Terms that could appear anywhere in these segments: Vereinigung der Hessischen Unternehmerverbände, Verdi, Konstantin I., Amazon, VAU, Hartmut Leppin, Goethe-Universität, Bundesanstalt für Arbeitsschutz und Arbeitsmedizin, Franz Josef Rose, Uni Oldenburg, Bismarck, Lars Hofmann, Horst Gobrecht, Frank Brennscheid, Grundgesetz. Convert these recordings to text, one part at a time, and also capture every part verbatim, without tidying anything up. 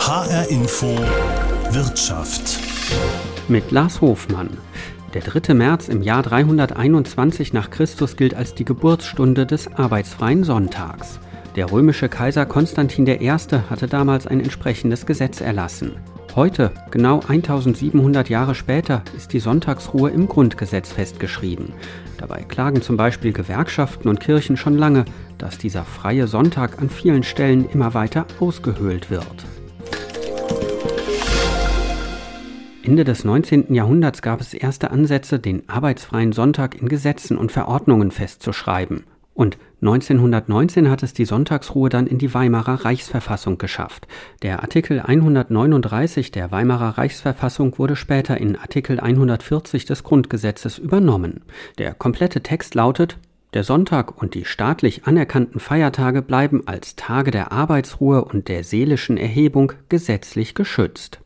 H R Info Wirtschaft mit Lars Hofmann. Der dritte März im Jahr dreihunderteinundzwanzig nach Christus gilt als die Geburtsstunde des arbeitsfreien Sonntags. Der römische Kaiser Konstantin der Erste. hatte damals ein entsprechendes Gesetz erlassen. Heute, genau eintausendsiebenhundert Jahre später, ist die Sonntagsruhe im Grundgesetz festgeschrieben. Dabei klagen zum Beispiel Gewerkschaften und Kirchen schon lange, dass dieser freie Sonntag an vielen Stellen immer weiter ausgehöhlt wird. Ende des neunzehnten. Jahrhunderts gab es erste Ansätze, den arbeitsfreien Sonntag in Gesetzen und Verordnungen festzuschreiben. Und neunzehnhundertneunzehn hat es die Sonntagsruhe dann in die Weimarer Reichsverfassung geschafft. Der Artikel einhundertneununddreißig der Weimarer Reichsverfassung wurde später in Artikel einhundertvierzig des Grundgesetzes übernommen. Der komplette Text lautet: Der Sonntag und die staatlich anerkannten Feiertage bleiben als Tage der Arbeitsruhe und der seelischen Erhebung gesetzlich geschützt.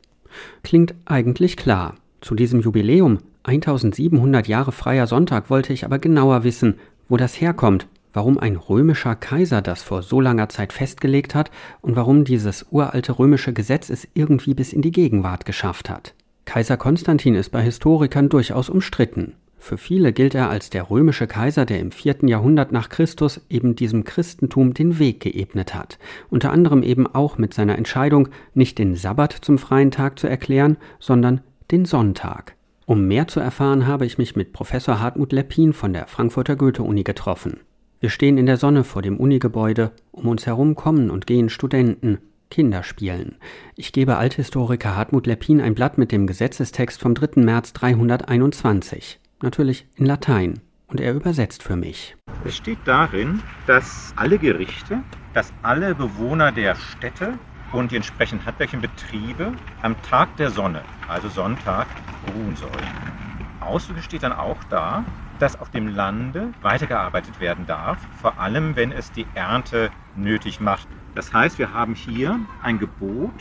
Klingt eigentlich klar. Zu diesem Jubiläum, eintausendsiebenhundert Jahre freier Sonntag, wollte ich aber genauer wissen, wo das herkommt, warum ein römischer Kaiser das vor so langer Zeit festgelegt hat und warum dieses uralte römische Gesetz es irgendwie bis in die Gegenwart geschafft hat. Kaiser Konstantin ist bei Historikern durchaus umstritten. Für viele gilt er als der römische Kaiser, der im vierten Jahrhundert nach Christus eben diesem Christentum den Weg geebnet hat. Unter anderem eben auch mit seiner Entscheidung, nicht den Sabbat zum freien Tag zu erklären, sondern den Sonntag. Um mehr zu erfahren, habe ich mich mit Professor Hartmut Leppin von der Frankfurter Goethe-Uni getroffen. Wir stehen in der Sonne vor dem Unigebäude, um uns herum kommen und gehen Studenten, Kinder spielen. Ich gebe Althistoriker Hartmut Leppin ein Blatt mit dem Gesetzestext vom dritten März dreihunderteinundzwanzig, natürlich in Latein, und er übersetzt für mich. Es steht darin, dass alle Gerichte, dass alle Bewohner der Städte und die entsprechenden handwerklichen Betriebe am Tag der Sonne, also Sonntag, ruhen sollen. Ausdrücklich steht dann auch da, dass auf dem Lande weitergearbeitet werden darf, vor allem wenn es die Ernte nötig macht. Das heißt, wir haben hier ein Gebot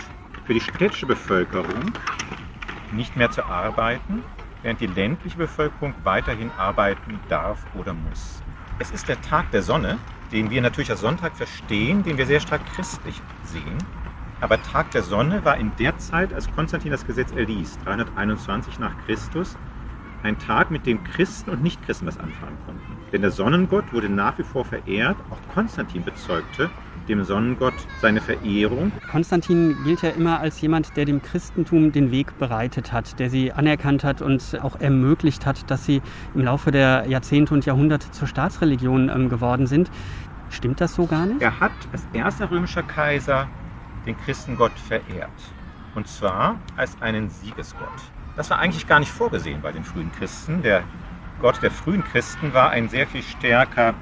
für die städtische Bevölkerung, nicht mehr zu arbeiten, während die ländliche Bevölkerung weiterhin arbeiten darf oder muss. Es ist der Tag der Sonne, den wir natürlich als Sonntag verstehen, den wir sehr stark christlich sehen. Aber Tag der Sonne war in der Zeit, als Konstantin das Gesetz erließ, dreihunderteinundzwanzig nach Christus, ein Tag, mit dem Christen und Nichtchristen was anfangen konnten. Denn der Sonnengott wurde nach wie vor verehrt. Auch Konstantin bezeugte dem Sonnengott seine Verehrung. Konstantin gilt ja immer als jemand, der dem Christentum den Weg bereitet hat, der sie anerkannt hat und auch ermöglicht hat, dass sie im Laufe der Jahrzehnte und Jahrhunderte zur Staatsreligion geworden sind. Stimmt das so gar nicht? Er hat als erster römischer Kaiser den Christengott verehrt. Und zwar als einen Siegesgott. Das war eigentlich gar nicht vorgesehen bei den frühen Christen. Der Gott der frühen Christen war ein sehr viel stärker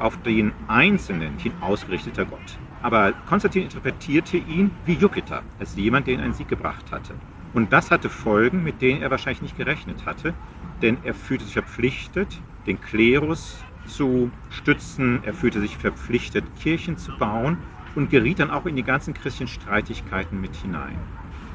auf den Einzelnen hin ausgerichteter Gott. Aber Konstantin interpretierte ihn wie Jupiter, als jemand, der ihn einen Sieg gebracht hatte. Und das hatte Folgen, mit denen er wahrscheinlich nicht gerechnet hatte, denn er fühlte sich verpflichtet, den Klerus zu stützen, er fühlte sich verpflichtet, Kirchen zu bauen und geriet dann auch in die ganzen christlichen Streitigkeiten mit hinein.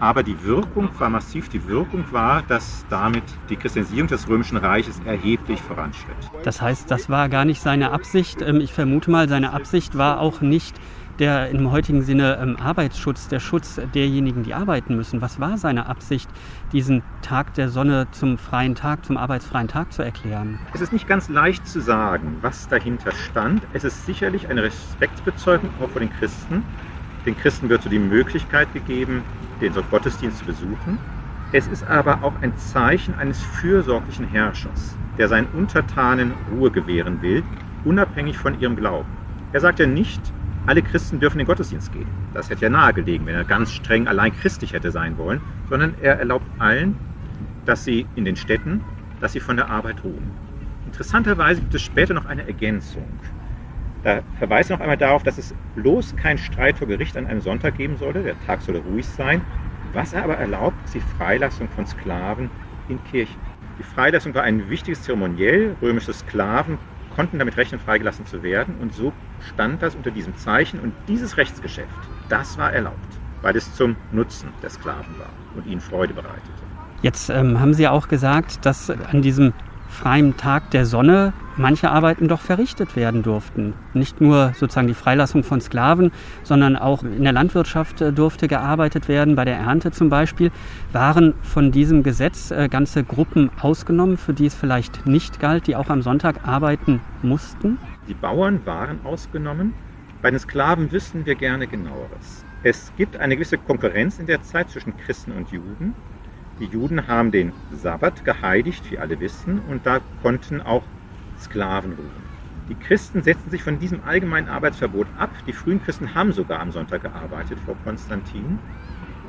Aber die Wirkung war massiv. Die Wirkung war, dass damit die Christianisierung des Römischen Reiches erheblich voranschritt. Das heißt, das war gar nicht seine Absicht. Ich vermute mal, seine Absicht war auch nicht der im heutigen Sinne Arbeitsschutz, der Schutz derjenigen, die arbeiten müssen. Was war seine Absicht, diesen Tag der Sonne zum freien Tag, zum arbeitsfreien Tag zu erklären? Es ist nicht ganz leicht zu sagen, was dahinter stand. Es ist sicherlich eine Respektsbezeugung auch vor den Christen. Den Christen wird so die Möglichkeit gegeben, den Gottesdienst zu besuchen. Es ist aber auch ein Zeichen eines fürsorglichen Herrschers, der seinen Untertanen Ruhe gewähren will, unabhängig von ihrem Glauben. Er sagt ja nicht, alle Christen dürfen in den Gottesdienst gehen. Das hätte ja nahegelegen, wenn er ganz streng allein christlich hätte sein wollen, sondern er erlaubt allen, dass sie in den Städten, dass sie von der Arbeit ruhen. Interessanterweise gibt es später noch eine Ergänzung. Da verweist er noch einmal darauf, dass es bloß keinen Streit vor Gericht an einem Sonntag geben sollte. Der Tag solle ruhig sein. Was er aber erlaubt, ist die Freilassung von Sklaven in Kirchen. Die Freilassung war ein wichtiges Zeremoniell. Römische Sklaven konnten damit rechnen, freigelassen zu werden. Und so stand das unter diesem Zeichen. Und dieses Rechtsgeschäft, das war erlaubt, weil es zum Nutzen der Sklaven war und ihnen Freude bereitete. Jetzt ähm, haben Sie auch gesagt, dass an diesem freiem Tag der Sonne manche Arbeiten doch verrichtet werden durften. Nicht nur sozusagen die Freilassung von Sklaven, sondern auch in der Landwirtschaft durfte gearbeitet werden. Bei der Ernte zum Beispiel waren von diesem Gesetz ganze Gruppen ausgenommen, für die es vielleicht nicht galt, die auch am Sonntag arbeiten mussten. Die Bauern waren ausgenommen. Bei den Sklaven wissen wir gerne Genaueres. Es gibt eine gewisse Konkurrenz in der Zeit zwischen Christen und Juden. Die Juden haben den Sabbat geheiligt, wie alle wissen, und da konnten auch Sklaven ruhen. Die Christen setzten sich von diesem allgemeinen Arbeitsverbot ab. Die frühen Christen haben sogar am Sonntag gearbeitet vor Konstantin.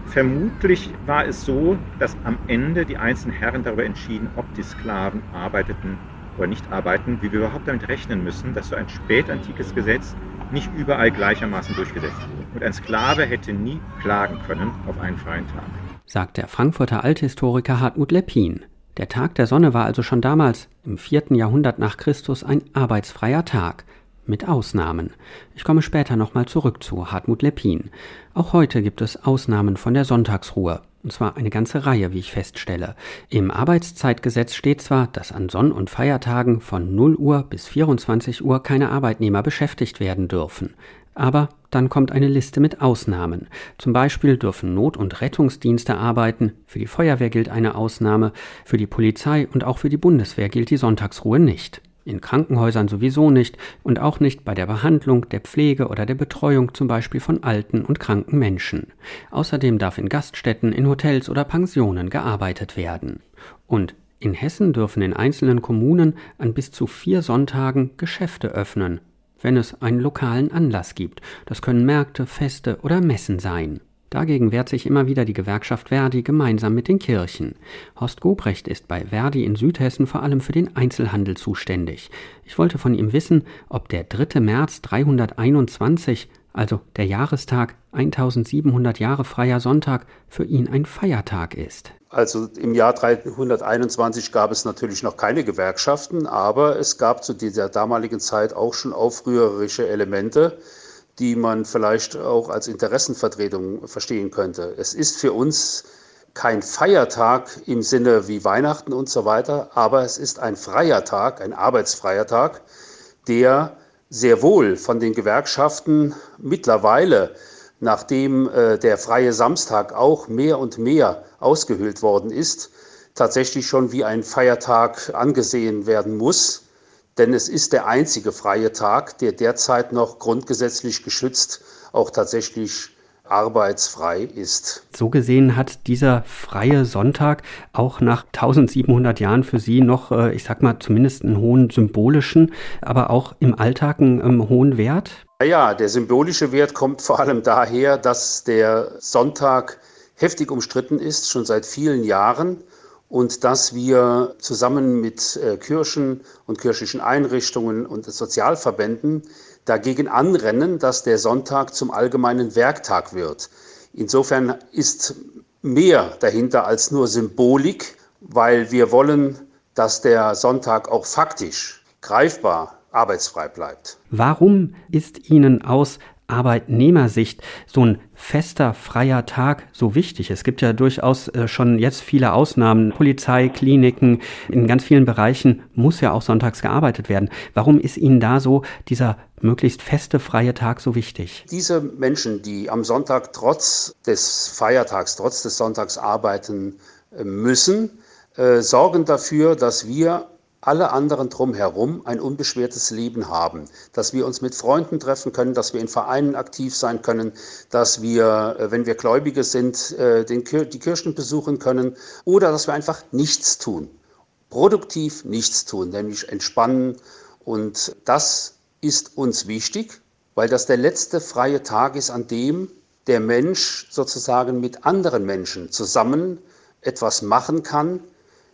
Vermutlich war es so, dass am Ende die einzelnen Herren darüber entschieden, ob die Sklaven arbeiteten oder nicht arbeiten, wie wir überhaupt damit rechnen müssen, dass so ein spätantikes Gesetz nicht überall gleichermaßen durchgesetzt wurde. Und ein Sklave hätte nie klagen können auf einen freien Tag. Sagt der Frankfurter Althistoriker Hartmut Leppin. Der Tag der Sonne war also schon damals, im vierten Jahrhundert nach Christus, ein arbeitsfreier Tag. Mit Ausnahmen. Ich komme später nochmal zurück zu Hartmut Leppin. Auch heute gibt es Ausnahmen von der Sonntagsruhe. Und zwar eine ganze Reihe, wie ich feststelle. Im Arbeitszeitgesetz steht zwar, dass an Sonn- und Feiertagen von null Uhr bis vierundzwanzig Uhr keine Arbeitnehmer beschäftigt werden dürfen. Aber dann kommt eine Liste mit Ausnahmen. Zum Beispiel dürfen Not- und Rettungsdienste arbeiten, für die Feuerwehr gilt eine Ausnahme, für die Polizei und auch für die Bundeswehr gilt die Sonntagsruhe nicht. In Krankenhäusern sowieso nicht und auch nicht bei der Behandlung, der Pflege oder der Betreuung zum Beispiel von alten und kranken Menschen. Außerdem darf in Gaststätten, in Hotels oder Pensionen gearbeitet werden. Und in Hessen dürfen in einzelnen Kommunen an bis zu vier Sonntagen Geschäfte öffnen, wenn es einen lokalen Anlass gibt. Das können Märkte, Feste oder Messen sein. Dagegen wehrt sich immer wieder die Gewerkschaft Verdi gemeinsam mit den Kirchen. Horst Gobrecht ist bei Verdi in Südhessen vor allem für den Einzelhandel zuständig. Ich wollte von ihm wissen, ob der dritte März dreihunderteinundzwanzig, also der Jahrestag eintausendsiebenhundert Jahre freier Sonntag, für ihn ein Feiertag ist. Also im Jahr dreihunderteinundzwanzig gab es natürlich noch keine Gewerkschaften, aber es gab zu dieser damaligen Zeit auch schon aufrührerische Elemente, die man vielleicht auch als Interessenvertretung verstehen könnte. Es ist für uns kein Feiertag im Sinne wie Weihnachten und so weiter, aber es ist ein freier Tag, ein arbeitsfreier Tag, der sehr wohl von den Gewerkschaften mittlerweile, nachdem äh, der freie Samstag auch mehr und mehr ausgehöhlt worden ist, tatsächlich schon wie ein Feiertag angesehen werden muss. Denn es ist der einzige freie Tag, der derzeit noch grundgesetzlich geschützt auch tatsächlich arbeitsfrei ist. So gesehen hat dieser freie Sonntag auch nach eintausendsiebenhundert Jahren für Sie noch, ich sag mal, zumindest einen hohen symbolischen, aber auch im Alltag einen, einen hohen Wert? Ja, der symbolische Wert kommt vor allem daher, dass der Sonntag heftig umstritten ist, schon seit vielen Jahren. Und dass wir zusammen mit äh, Kirchen und kirchlichen Einrichtungen und Sozialverbänden dagegen anrennen, dass der Sonntag zum allgemeinen Werktag wird. Insofern ist mehr dahinter als nur Symbolik, weil wir wollen, dass der Sonntag auch faktisch greifbar arbeitsfrei bleibt. Warum ist Ihnen aus Arbeitnehmersicht so ein fester, freier Tag so wichtig? Es gibt ja durchaus äh, schon jetzt viele Ausnahmen. Polizei, Kliniken, in ganz vielen Bereichen muss ja auch sonntags gearbeitet werden. Warum ist Ihnen da so dieser möglichst feste, freie Tag so wichtig? Diese Menschen, die am Sonntag trotz des Feiertags, trotz des Sonntags arbeiten äh, müssen, äh, sorgen dafür, dass wir alle anderen drumherum ein unbeschwertes Leben haben, dass wir uns mit Freunden treffen können, dass wir in Vereinen aktiv sein können, dass wir, wenn wir Gläubige sind, den Kir- die Kirchen besuchen können oder dass wir einfach nichts tun, produktiv nichts tun, nämlich entspannen. Und das ist uns wichtig, weil das der letzte freie Tag ist, an dem der Mensch sozusagen mit anderen Menschen zusammen etwas machen kann.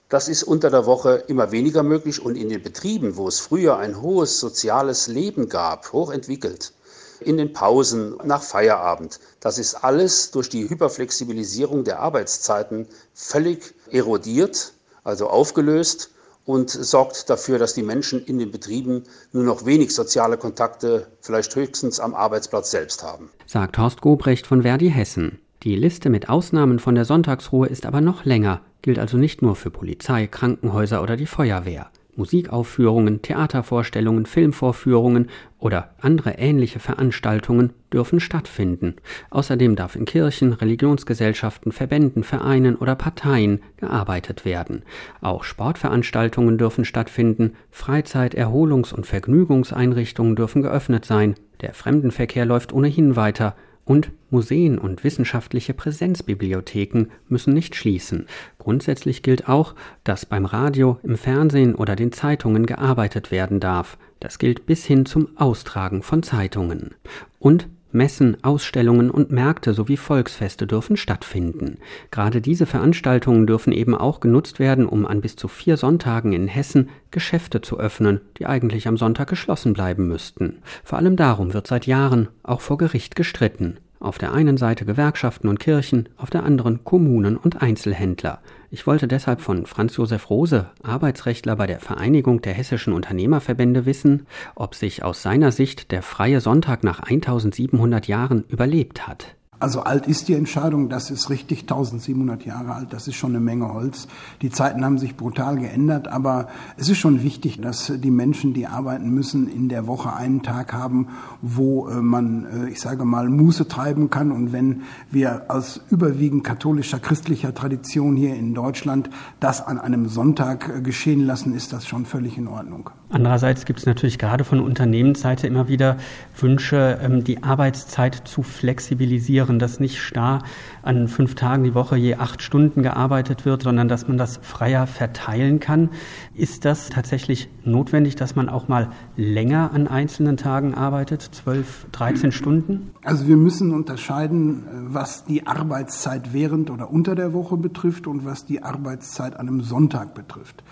Das ist unter der Woche immer weniger möglich und in den Betrieben, wo es früher ein hohes soziales Leben gab, hochentwickelt, in den Pausen, nach Feierabend, das ist alles durch die Hyperflexibilisierung der Arbeitszeiten völlig erodiert, also aufgelöst und sorgt dafür, dass die Menschen in den Betrieben nur noch wenig soziale Kontakte, vielleicht höchstens am Arbeitsplatz selbst haben. Sagt Horst Gobrecht von Verdi Hessen. Die Liste mit Ausnahmen von der Sonntagsruhe ist aber noch länger. gilt also nicht nur für Polizei, Krankenhäuser oder die Feuerwehr. Musikaufführungen, Theatervorstellungen, Filmvorführungen oder andere ähnliche Veranstaltungen dürfen stattfinden. Außerdem darf in Kirchen, Religionsgesellschaften, Verbänden, Vereinen oder Parteien gearbeitet werden. Auch Sportveranstaltungen dürfen stattfinden, Freizeit-, Erholungs- und Vergnügungseinrichtungen dürfen geöffnet sein, der Fremdenverkehr läuft ohnehin weiter und Museen und wissenschaftliche Präsenzbibliotheken müssen nicht schließen. Grundsätzlich gilt auch, dass beim Radio, im Fernsehen oder den Zeitungen gearbeitet werden darf. Das gilt bis hin zum Austragen von Zeitungen. Und Messen, Ausstellungen und Märkte sowie Volksfeste dürfen stattfinden. Gerade diese Veranstaltungen dürfen eben auch genutzt werden, um an bis zu vier Sonntagen in Hessen Geschäfte zu öffnen, die eigentlich am Sonntag geschlossen bleiben müssten. Vor allem darum wird seit Jahren auch vor Gericht gestritten. Auf der einen Seite Gewerkschaften und Kirchen, auf der anderen Kommunen und Einzelhändler. Ich wollte deshalb von Franz Josef Rose, Arbeitsrechtler bei der Vereinigung der Hessischen Unternehmerverbände, wissen, ob sich aus seiner Sicht der freie Sonntag nach eintausendsiebenhundert Jahren überlebt hat. Also alt ist die Entscheidung, das ist richtig, eintausendsiebenhundert Jahre alt, das ist schon eine Menge Holz. Die Zeiten haben sich brutal geändert, aber es ist schon wichtig, dass die Menschen, die arbeiten müssen, in der Woche einen Tag haben, wo man, ich sage mal, Muße treiben kann. Und wenn wir aus überwiegend katholischer, christlicher Tradition hier in Deutschland das an einem Sonntag geschehen lassen, ist das schon völlig in Ordnung. Andererseits gibt es natürlich gerade von Unternehmensseite immer wieder Wünsche, die Arbeitszeit zu flexibilisieren, dass nicht starr an fünf Tagen die Woche je acht Stunden gearbeitet wird, sondern dass man das freier verteilen kann. Ist das tatsächlich notwendig, dass man auch mal länger an einzelnen Tagen arbeitet, zwölf, dreizehn Stunden? Also wir müssen unterscheiden, was die Arbeitszeit während oder unter der Woche betrifft und was die Arbeitszeit an einem Sonntag betrifft.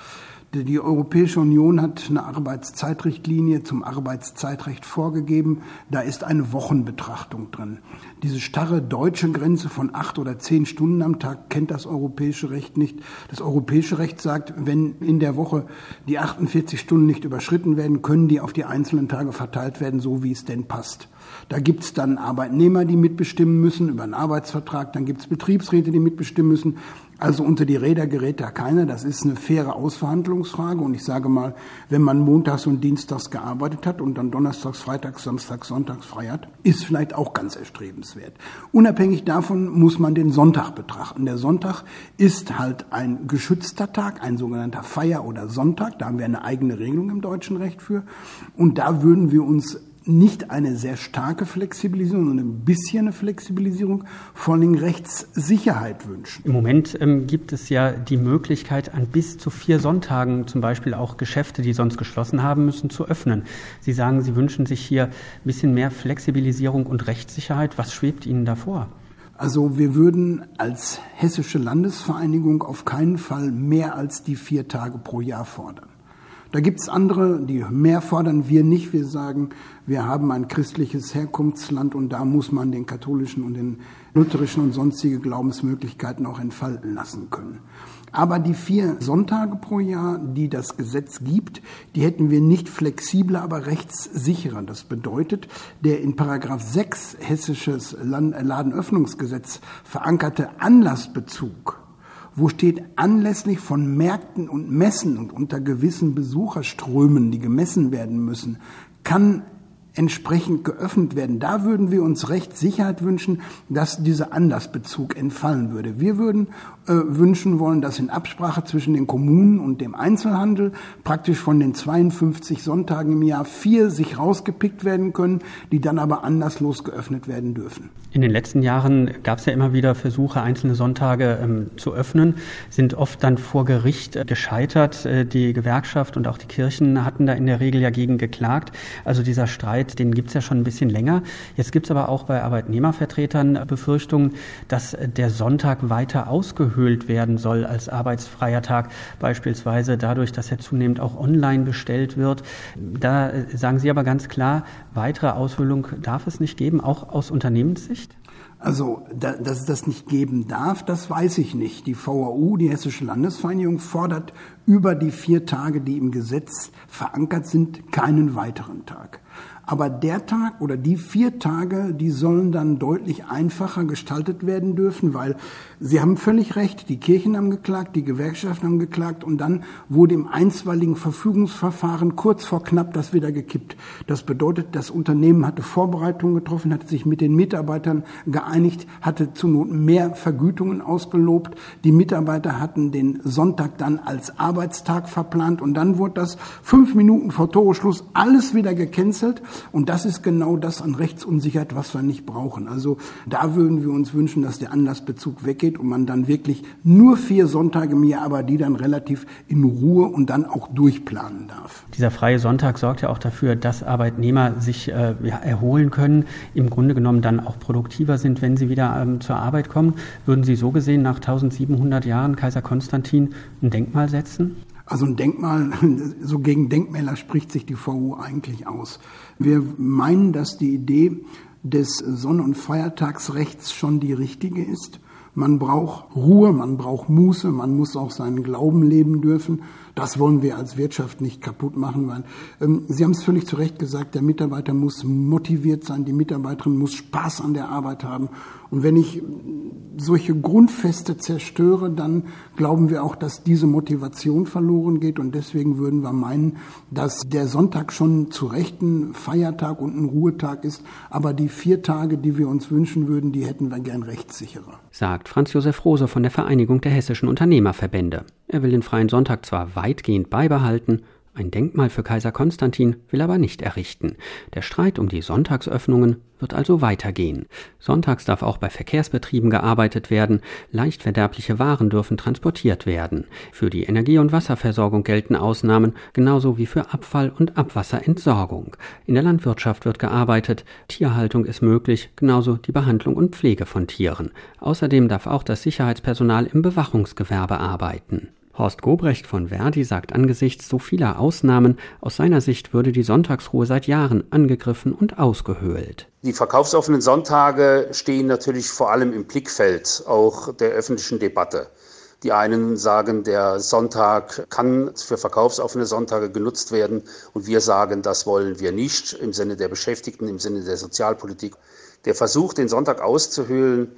Die Europäische Union hat eine Arbeitszeitrichtlinie zum Arbeitszeitrecht vorgegeben. Da ist eine Wochenbetrachtung drin. Diese starre deutsche Grenze von acht oder zehn Stunden am Tag kennt das europäische Recht nicht. Das europäische Recht sagt, wenn in der Woche die achtundvierzig Stunden nicht überschritten werden, können die auf die einzelnen Tage verteilt werden, so wie es denn passt. Da gibt's dann Arbeitnehmer, die mitbestimmen müssen über einen Arbeitsvertrag. Dann gibt's Betriebsräte, die mitbestimmen müssen. Also unter die Räder gerät da keiner. Das ist eine faire Ausverhandlungsfrage. Und ich sage mal, wenn man montags und dienstags gearbeitet hat und dann donnerstags, freitags, samstags, sonntags frei hat, ist vielleicht auch ganz erstrebenswert. Unabhängig davon muss man den Sonntag betrachten. Der Sonntag ist halt ein geschützter Tag, ein sogenannter Feier- oder Sonntag. Da haben wir eine eigene Regelung im deutschen Recht für. Und da würden wir uns nicht eine sehr starke Flexibilisierung, sondern ein bisschen eine Flexibilisierung, vor allem Rechtssicherheit wünschen. Im Moment ähm, gibt es ja die Möglichkeit, an bis zu vier Sonntagen zum Beispiel auch Geschäfte, die sonst geschlossen haben müssen, zu öffnen. Sie sagen, Sie wünschen sich hier ein bisschen mehr Flexibilisierung und Rechtssicherheit. Was schwebt Ihnen da vor? Also wir würden als Hessische Landesvereinigung auf keinen Fall mehr als die vier Tage pro Jahr fordern. Da gibt's andere, die mehr fordern, wir nicht. Wir sagen, wir haben ein christliches Herkunftsland und da muss man den katholischen und den lutherischen und sonstige Glaubensmöglichkeiten auch entfalten lassen können. Aber die vier Sonntage pro Jahr, die das Gesetz gibt, die hätten wir nicht flexibler, aber rechtssicherer. Das bedeutet, der in Paragraph sechs Hessisches Ladenöffnungsgesetz verankerte Anlassbezug, wo steht anlässlich von Märkten und Messen und unter gewissen Besucherströmen, die gemessen werden müssen, kann entsprechend geöffnet werden. Da würden wir uns Rechtssicherheit wünschen, dass dieser Anlassbezug entfallen würde. Wir würden äh, wünschen wollen, dass in Absprache zwischen den Kommunen und dem Einzelhandel praktisch von den zweiundfünfzig Sonntagen im Jahr vier sich rausgepickt werden können, die dann aber anlasslos geöffnet werden dürfen. In den letzten Jahren gab es ja immer wieder Versuche, einzelne Sonntage ähm, zu öffnen, sind oft dann vor Gericht äh, gescheitert. Äh, die Gewerkschaft und auch die Kirchen hatten da in der Regel ja gegen geklagt. Also dieser Streit, den gibt es ja schon ein bisschen länger. Jetzt gibt es aber auch bei Arbeitnehmervertretern Befürchtungen, dass der Sonntag weiter ausgehöhlt werden soll als arbeitsfreier Tag, beispielsweise dadurch, dass er zunehmend auch online bestellt wird. Da sagen Sie aber ganz klar, weitere Aushöhlung darf es nicht geben, auch aus Unternehmenssicht? Also, dass es das nicht geben darf, das weiß ich nicht. Die V A U, die Hessische Landesvereinigung, fordert über die vier Tage, die im Gesetz verankert sind, keinen weiteren Tag. Aber der Tag oder die vier Tage, die sollen dann deutlich einfacher gestaltet werden dürfen, weil Sie haben völlig recht, die Kirchen haben geklagt, die Gewerkschaften haben geklagt und dann wurde im einstweiligen Verfügungsverfahren kurz vor knapp das wieder gekippt. Das bedeutet, das Unternehmen hatte Vorbereitungen getroffen, hatte sich mit den Mitarbeitern geeinigt, hatte zur Not mehr Vergütungen ausgelobt. Die Mitarbeiter hatten den Sonntag dann als Arbeitstag verplant und dann wurde das fünf Minuten vor Toreschluss alles wieder gecancelt. Und das ist genau das an Rechtsunsicherheit, was wir nicht brauchen. Also da würden wir uns wünschen, dass der Anlassbezug weggeht und man dann wirklich nur vier Sonntage im Jahr, aber die dann relativ in Ruhe und dann auch durchplanen darf. Dieser freie Sonntag sorgt ja auch dafür, dass Arbeitnehmer sich äh, ja, erholen können, im Grunde genommen dann auch produktiver sind, wenn sie wieder ähm, zur Arbeit kommen. Würden Sie so gesehen nach eintausendsiebenhundert Jahren Kaiser Konstantin ein Denkmal setzen? Also ein Denkmal, so gegen Denkmäler spricht sich die V A U eigentlich aus. Wir meinen, dass die Idee des Sonn- und Feiertagsrechts schon die richtige ist. Man braucht Ruhe, man braucht Muße, man muss auch seinen Glauben leben dürfen. Das wollen wir als Wirtschaft nicht kaputt machen, weil ähm, Sie haben es völlig zu Recht gesagt, der Mitarbeiter muss motiviert sein, die Mitarbeiterin muss Spaß an der Arbeit haben. Und wenn ich solche Grundfeste zerstöre, dann glauben wir auch, dass diese Motivation verloren geht. Und deswegen würden wir meinen, dass der Sonntag schon zu Recht ein Feiertag und ein Ruhetag ist. Aber die vier Tage, die wir uns wünschen würden, die hätten wir gern rechtssicherer. Sagt Franz Josef Rose von der Vereinigung der Hessischen Unternehmerverbände. Er will den freien Sonntag zwar weitgehend beibehalten, ein Denkmal für Kaiser Konstantin will aber nicht errichten. Der Streit um die Sonntagsöffnungen wird also weitergehen. Sonntags darf auch bei Verkehrsbetrieben gearbeitet werden, leicht verderbliche Waren dürfen transportiert werden. Für die Energie- und Wasserversorgung gelten Ausnahmen, genauso wie für Abfall- und Abwasserentsorgung. In der Landwirtschaft wird gearbeitet, Tierhaltung ist möglich, genauso die Behandlung und Pflege von Tieren. Außerdem darf auch das Sicherheitspersonal im Bewachungsgewerbe arbeiten. Horst Gobrecht von Verdi sagt angesichts so vieler Ausnahmen, aus seiner Sicht würde die Sonntagsruhe seit Jahren angegriffen und ausgehöhlt. Die verkaufsoffenen Sonntage stehen natürlich vor allem im Blickfeld auch der öffentlichen Debatte. Die einen sagen, der Sonntag kann für verkaufsoffene Sonntage genutzt werden und wir sagen, das wollen wir nicht im Sinne der Beschäftigten, im Sinne der Sozialpolitik. Der Versuch, den Sonntag auszuhöhlen,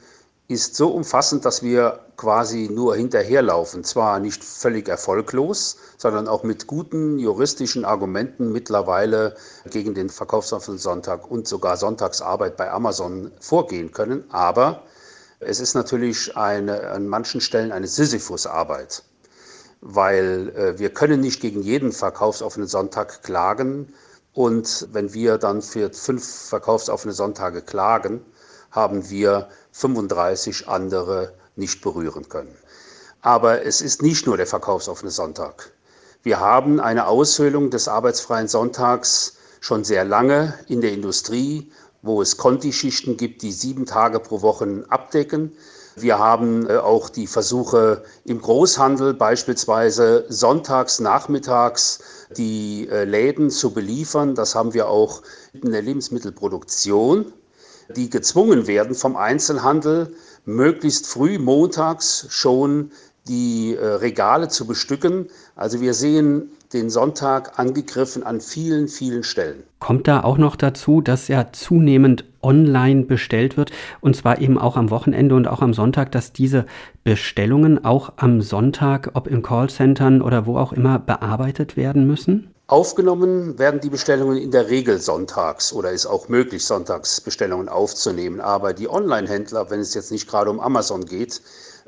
ist so umfassend, dass wir quasi nur hinterherlaufen. Zwar nicht völlig erfolglos, sondern auch mit guten juristischen Argumenten mittlerweile gegen den verkaufsoffenen Sonntag und sogar Sonntagsarbeit bei Amazon vorgehen können. Aber es ist natürlich eine, an manchen Stellen eine Sisyphusarbeit, weil äh, wir können nicht gegen jeden verkaufsoffenen Sonntag klagen. Und wenn wir dann für fünf verkaufsoffene Sonntage klagen, haben wir fünfunddreißig andere nicht berühren können. Aber es ist nicht nur der verkaufsoffene Sonntag. Wir haben eine Aushöhlung des arbeitsfreien Sonntags schon sehr lange in der Industrie, wo es Kontischichten gibt, die sieben Tage pro Woche abdecken. Wir haben auch die Versuche im Großhandel, beispielsweise sonntags, nachmittags die Läden zu beliefern. Das haben wir auch in der Lebensmittelproduktion, die gezwungen werden vom Einzelhandel, möglichst früh montags schon die äh, Regale zu bestücken. Also wir sehen den Sonntag angegriffen an vielen, vielen Stellen. Kommt da auch noch dazu, dass ja zunehmend online bestellt wird, und zwar eben auch am Wochenende und auch am Sonntag, dass diese Bestellungen auch am Sonntag, ob in Callcentern oder wo auch immer, bearbeitet werden müssen? Aufgenommen werden die Bestellungen in der Regel sonntags oder ist auch möglich, Sonntagsbestellungen aufzunehmen. Aber die Online-Händler, wenn es jetzt nicht gerade um Amazon geht,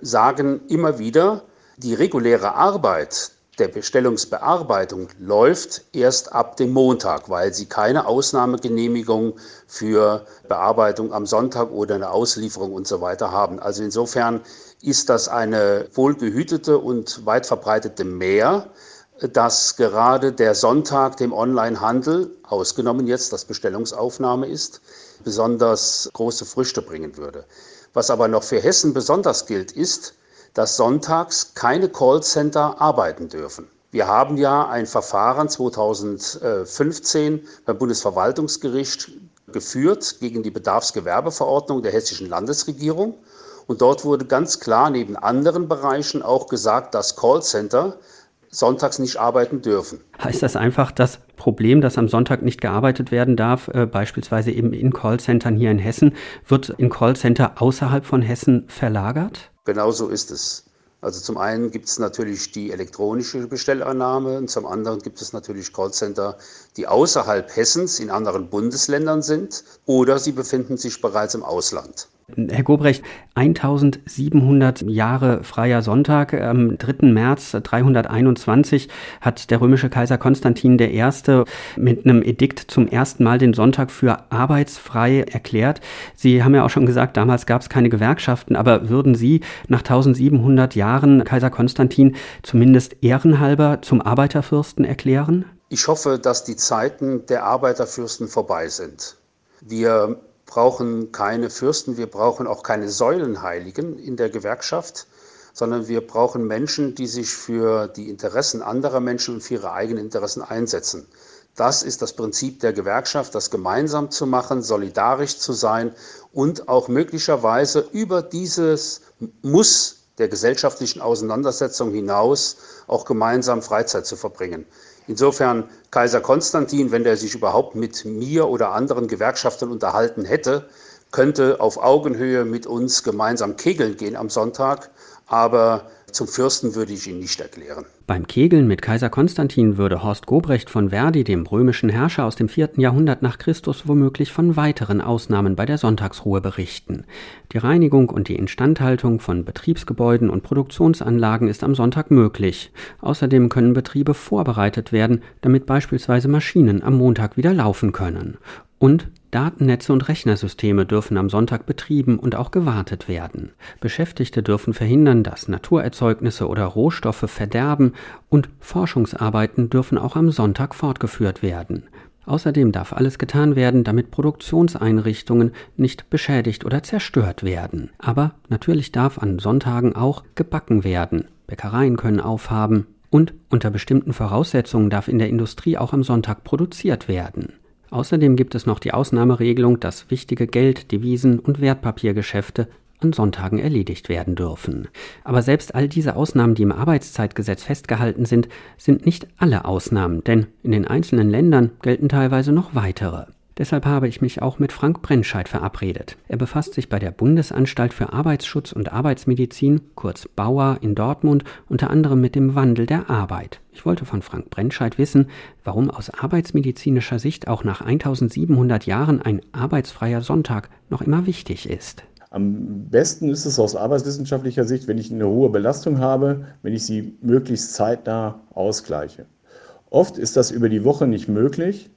sagen immer wieder, die reguläre Arbeit der Bestellungsbearbeitung läuft erst ab dem Montag, weil sie keine Ausnahmegenehmigung für Bearbeitung am Sonntag oder eine Auslieferung und so weiter haben. Also insofern ist das eine wohlgehütete und weit verbreitete Mehr, dass gerade der Sonntag dem Onlinehandel, ausgenommen jetzt, dass Bestellungsaufnahme ist, besonders große Früchte bringen würde. Was aber noch für Hessen besonders gilt, ist, dass sonntags keine Callcenter arbeiten dürfen. Wir haben ja ein Verfahren zweitausendfünfzehn beim Bundesverwaltungsgericht geführt gegen die Bedarfsgewerbeverordnung der hessischen Landesregierung. Und dort wurde ganz klar neben anderen Bereichen auch gesagt, dass Callcenter sonntags nicht arbeiten dürfen. Heißt das einfach, das Problem, dass am Sonntag nicht gearbeitet werden darf, äh, beispielsweise eben in Callcentern hier in Hessen, wird in Callcenter außerhalb von Hessen verlagert? Genau so ist es. Also zum einen gibt es natürlich die elektronische Bestellannahme und zum anderen gibt es natürlich Callcenter, die außerhalb Hessens in anderen Bundesländern sind oder sie befinden sich bereits im Ausland. Herr Gobrecht, eintausendsiebenhundert Jahre freier Sonntag, am dritten März dreihunderteinundzwanzig hat der römische Kaiser Konstantin I. mit einem Edikt zum ersten Mal den Sonntag für arbeitsfrei erklärt. Sie haben ja auch schon gesagt, damals gab es keine Gewerkschaften, aber würden Sie nach eintausendsiebenhundert Jahren Kaiser Konstantin zumindest ehrenhalber zum Arbeiterfürsten erklären? Ich hoffe, dass die Zeiten der Arbeiterfürsten vorbei sind. Wir brauchen keine Fürsten, wir brauchen auch keine Säulenheiligen in der Gewerkschaft, sondern wir brauchen Menschen, die sich für die Interessen anderer Menschen und für ihre eigenen Interessen einsetzen. Das ist das Prinzip der Gewerkschaft, das gemeinsam zu machen, solidarisch zu sein und auch möglicherweise über dieses Muss der gesellschaftlichen Auseinandersetzung hinaus auch gemeinsam Freizeit zu verbringen. Insofern Kaiser Konstantin, wenn er sich überhaupt mit mir oder anderen Gewerkschaftern unterhalten hätte, könnte auf Augenhöhe mit uns gemeinsam kegeln gehen am Sonntag, aber zum Fürsten würde ich ihn nicht erklären. Beim Kegeln mit Kaiser Konstantin würde Horst Gobrecht von Verdi, dem römischen Herrscher aus dem vierten Jahrhundert nach Christus, womöglich von weiteren Ausnahmen bei der Sonntagsruhe berichten. Die Reinigung und die Instandhaltung von Betriebsgebäuden und Produktionsanlagen ist am Sonntag möglich. Außerdem können Betriebe vorbereitet werden, damit beispielsweise Maschinen am Montag wieder laufen können. Und Datennetze und Rechnersysteme dürfen am Sonntag betrieben und auch gewartet werden. Beschäftigte dürfen verhindern, dass Naturerzeugnisse oder Rohstoffe verderben, und Forschungsarbeiten dürfen auch am Sonntag fortgeführt werden. Außerdem darf alles getan werden, damit Produktionseinrichtungen nicht beschädigt oder zerstört werden. Aber natürlich darf an Sonntagen auch gebacken werden. Bäckereien können aufhaben. Und unter bestimmten Voraussetzungen darf in der Industrie auch am Sonntag produziert werden. Außerdem gibt es noch die Ausnahmeregelung, dass wichtige Geld-, Devisen- und Wertpapiergeschäfte an Sonntagen erledigt werden dürfen. Aber selbst all diese Ausnahmen, die im Arbeitszeitgesetz festgehalten sind, sind nicht alle Ausnahmen, denn in den einzelnen Ländern gelten teilweise noch weitere. Deshalb habe ich mich auch mit Frank Brennscheid verabredet. Er befasst sich bei der Bundesanstalt für Arbeitsschutz und Arbeitsmedizin, kurz B A U in Dortmund, unter anderem mit dem Wandel der Arbeit. Ich wollte von Frank Brennscheid wissen, warum aus arbeitsmedizinischer Sicht auch nach eintausendsiebenhundert Jahren ein arbeitsfreier Sonntag noch immer wichtig ist. Am besten ist es aus arbeitswissenschaftlicher Sicht, wenn ich eine hohe Belastung habe, wenn ich sie möglichst zeitnah ausgleiche. Oft ist das über die Woche nicht möglich,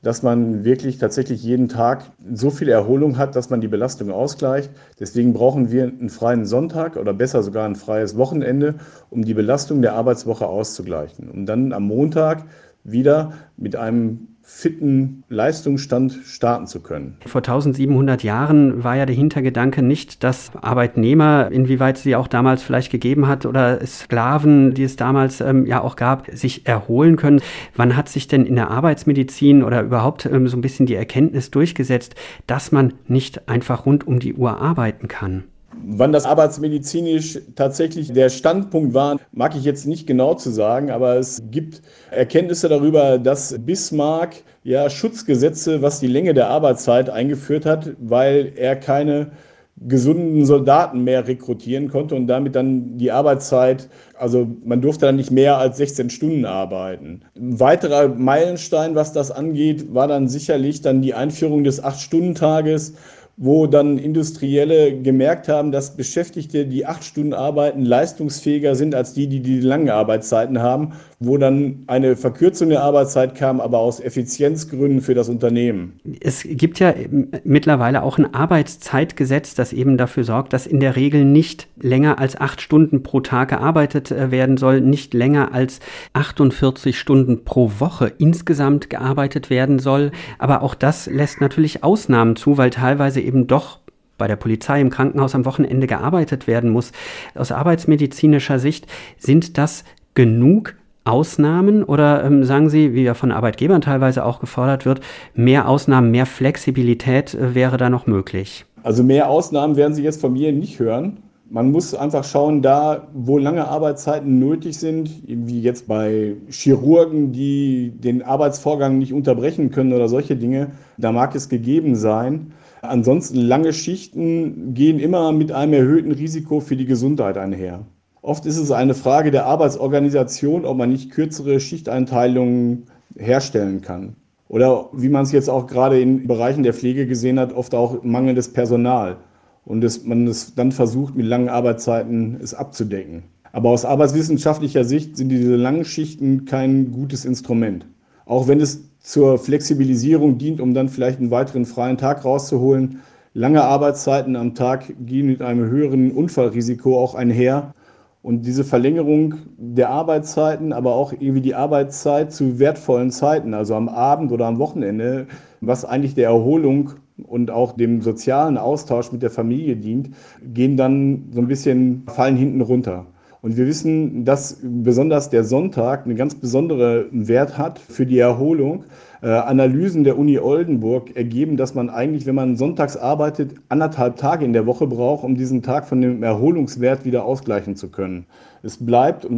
dass man wirklich tatsächlich jeden Tag so viel Erholung hat, dass man die Belastung ausgleicht. Deswegen brauchen wir einen freien Sonntag oder besser sogar ein freies Wochenende, um die Belastung der Arbeitswoche auszugleichen. Um dann am Montag wieder mit einem fitten Leistungsstand starten zu können. Vor eintausendsiebenhundert Jahren war ja der Hintergedanke nicht, dass Arbeitnehmer, inwieweit sie auch damals vielleicht gegeben hat, oder Sklaven, die es damals ähm, ja auch gab, sich erholen können. Wann hat sich denn in der Arbeitsmedizin oder überhaupt ähm, so ein bisschen die Erkenntnis durchgesetzt, dass man nicht einfach rund um die Uhr arbeiten kann? Wann das arbeitsmedizinisch tatsächlich der Standpunkt war, mag ich jetzt nicht genau zu sagen, aber es gibt Erkenntnisse darüber, dass Bismarck ja Schutzgesetze, was die Länge der Arbeitszeit eingeführt hat, weil er keine gesunden Soldaten mehr rekrutieren konnte und damit dann die Arbeitszeit, also man durfte dann nicht mehr als sechzehn Stunden arbeiten. Ein weiterer Meilenstein, was das angeht, war dann sicherlich dann die Einführung des Acht-Stunden-Tages, wo dann Industrielle gemerkt haben, dass Beschäftigte, die acht Stunden arbeiten, leistungsfähiger sind als die, die die langen Arbeitszeiten haben, wo dann eine Verkürzung der Arbeitszeit kam, aber aus Effizienzgründen für das Unternehmen. Es gibt ja mittlerweile auch ein Arbeitszeitgesetz, das eben dafür sorgt, dass in der Regel nicht länger als acht Stunden pro Tag gearbeitet werden soll, nicht länger als achtundvierzig Stunden pro Woche insgesamt gearbeitet werden soll. Aber auch das lässt natürlich Ausnahmen zu, weil teilweise eben doch bei der Polizei im Krankenhaus am Wochenende gearbeitet werden muss. Aus arbeitsmedizinischer Sicht sind das genug Ausnahmen oder ähm, sagen Sie, wie ja von Arbeitgebern teilweise auch gefordert wird, mehr Ausnahmen, mehr Flexibilität äh, wäre da noch möglich? Also mehr Ausnahmen werden Sie jetzt von mir nicht hören. Man muss einfach schauen, da wo lange Arbeitszeiten nötig sind, wie jetzt bei Chirurgen, die den Arbeitsvorgang nicht unterbrechen können oder solche Dinge, da mag es gegeben sein. Ansonsten lange Schichten gehen immer mit einem erhöhten Risiko für die Gesundheit einher. Oft ist es eine Frage der Arbeitsorganisation, ob man nicht kürzere Schichteinteilungen herstellen kann. Oder wie man es jetzt auch gerade in Bereichen der Pflege gesehen hat, oft auch mangelndes Personal. Und dass man es dann versucht, mit langen Arbeitszeiten es abzudecken. Aber aus arbeitswissenschaftlicher Sicht sind diese langen Schichten kein gutes Instrument. Auch wenn es zur Flexibilisierung dient, um dann vielleicht einen weiteren freien Tag rauszuholen. Lange Arbeitszeiten am Tag gehen mit einem höheren Unfallrisiko auch einher. Und diese Verlängerung der Arbeitszeiten, aber auch irgendwie die Arbeitszeit zu wertvollen Zeiten, also am Abend oder am Wochenende, was eigentlich der Erholung und auch dem sozialen Austausch mit der Familie dient, gehen dann so ein bisschen, fallen hinten runter. Und wir wissen, dass besonders der Sonntag einen ganz besonderen Wert hat für die Erholung. Äh, Analysen der Uni Oldenburg ergeben, dass man eigentlich, wenn man sonntags arbeitet, anderthalb Tage in der Woche braucht, um diesen Tag von dem Erholungswert wieder ausgleichen zu können. Es bleibt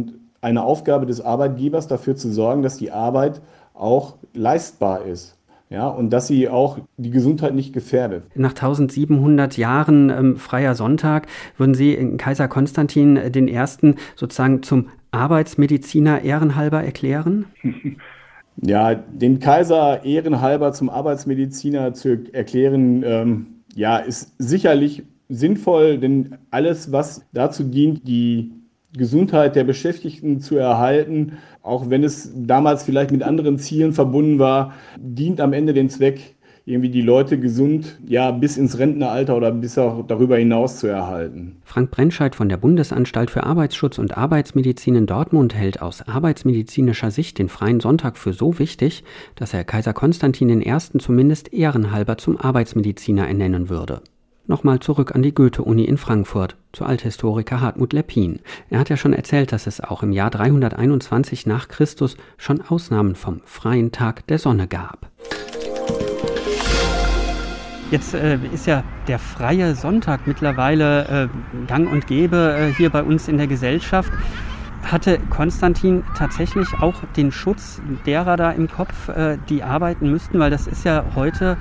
eine Aufgabe des Arbeitgebers, dafür zu sorgen, dass die Arbeit auch leistbar ist. Ja, und dass sie auch die Gesundheit nicht gefährdet. Nach tausendsiebenhundert Jahren ähm, freier Sonntag würden Sie Kaiser Konstantin I. sozusagen zum Arbeitsmediziner ehrenhalber erklären? Ja, den Kaiser ehrenhalber zum Arbeitsmediziner zu erklären, ähm, ja, ist sicherlich sinnvoll, denn alles, was dazu dient, die Gesundheit der Beschäftigten zu erhalten, auch wenn es damals vielleicht mit anderen Zielen verbunden war, dient am Ende dem Zweck, irgendwie die Leute gesund, ja, bis ins Rentenalter oder bis auch darüber hinaus zu erhalten. Frank Brennscheid von der Bundesanstalt für Arbeitsschutz und Arbeitsmedizin in Dortmund hält aus arbeitsmedizinischer Sicht den freien Sonntag für so wichtig, dass er Kaiser Konstantin I. zumindest ehrenhalber zum Arbeitsmediziner ernennen würde. Nochmal zurück an die Goethe-Uni in Frankfurt, zu Althistoriker Hartmut Leppin. Er hat ja schon erzählt, dass es auch im Jahr dreihunderteinundzwanzig nach Christus schon Ausnahmen vom freien Tag der Sonne gab. Jetzt äh, ist ja der freie Sonntag mittlerweile äh, gang und gäbe äh, hier bei uns in der Gesellschaft. Hatte Konstantin tatsächlich auch den Schutz derer da im Kopf, äh, die arbeiten müssten? Weil das ist ja heute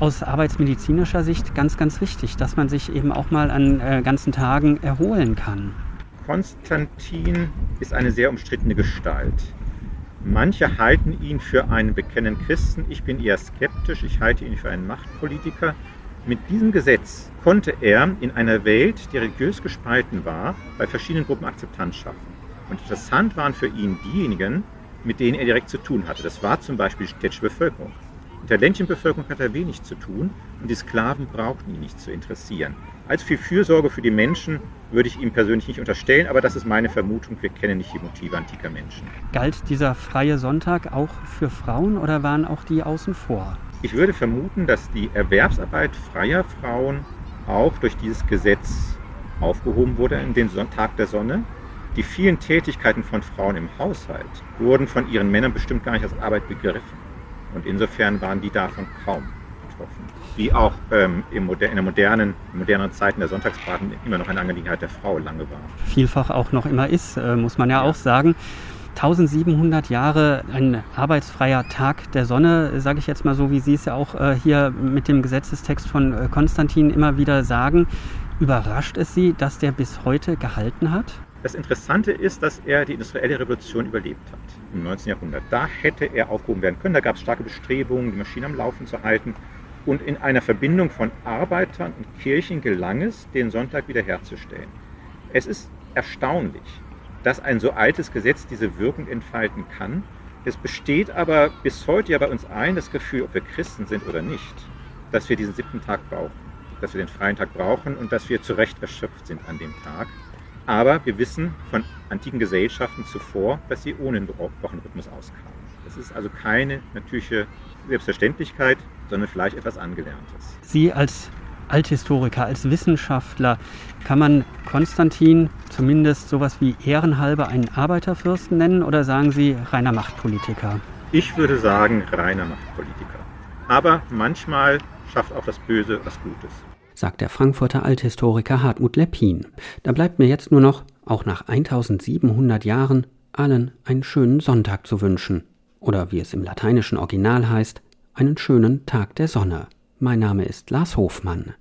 aus arbeitsmedizinischer Sicht ganz, ganz wichtig, dass man sich eben auch mal an äh, ganzen Tagen erholen kann. Konstantin ist eine sehr umstrittene Gestalt. Manche halten ihn für einen bekennenden Christen. Ich bin eher skeptisch. Ich halte ihn für einen Machtpolitiker. Mit diesem Gesetz konnte er in einer Welt, die religiös gespalten war, bei verschiedenen Gruppen Akzeptanz schaffen. Und interessant waren für ihn diejenigen, mit denen er direkt zu tun hatte. Das war zum Beispiel die städtische Bevölkerung. Mit der ländlichen Bevölkerung hat er wenig zu tun und die Sklaven brauchten ihn nicht zu interessieren. Allzu viel Fürsorge für die Menschen würde ich ihm persönlich nicht unterstellen, aber das ist meine Vermutung. Wir kennen nicht die Motive antiker Menschen. Galt dieser freie Sonntag auch für Frauen oder waren auch die außen vor? Ich würde vermuten, dass die Erwerbsarbeit freier Frauen auch durch dieses Gesetz aufgehoben wurde, in den Sonntag der Sonne. Die vielen Tätigkeiten von Frauen im Haushalt wurden von ihren Männern bestimmt gar nicht als Arbeit begriffen. Und insofern waren die davon kaum betroffen. Wie auch ähm, in, moder- in der modernen, in moderneren Zeiten der Sonntagsbraten immer noch eine Angelegenheit der Frau lange war. Vielfach auch noch immer ist, äh, muss man ja, ja auch sagen. tausendsiebenhundert Jahre ein arbeitsfreier Tag der Sonne, sage ich jetzt mal so, wie Sie es ja auch äh, hier mit dem Gesetzestext von äh, Konstantin immer wieder sagen. Überrascht es Sie, dass der bis heute gehalten hat? Das Interessante ist, dass er die industrielle Revolution überlebt hat im neunzehnten Jahrhundert. Da hätte er aufgehoben werden können. Da gab es starke Bestrebungen, die Maschinen am Laufen zu halten. Und in einer Verbindung von Arbeitern und Kirchen gelang es, den Sonntag wiederherzustellen. Es ist erstaunlich, dass ein so altes Gesetz diese Wirkung entfalten kann. Es besteht aber bis heute ja bei uns allen das Gefühl, ob wir Christen sind oder nicht, dass wir diesen siebten Tag brauchen, dass wir den freien Tag brauchen und dass wir zu Recht erschöpft sind an dem Tag. Aber wir wissen von antiken Gesellschaften zuvor, dass sie ohne Wochenrhythmus auskamen. Das ist also keine natürliche Selbstverständlichkeit, sondern vielleicht etwas Angelerntes. Sie als Althistoriker, als Wissenschaftler, kann man Konstantin zumindest sowas wie ehrenhalber einen Arbeiterfürsten nennen oder sagen Sie reiner Machtpolitiker? Ich würde sagen reiner Machtpolitiker. Aber manchmal schafft auch das Böse was Gutes. sagt der Frankfurter Althistoriker Hartmut Leppin. Da bleibt mir jetzt nur noch, auch nach eintausendsiebenhundert Jahren, allen einen schönen Sonntag zu wünschen. Oder wie es im lateinischen Original heißt, einen schönen Tag der Sonne. Mein Name ist Lars Hofmann.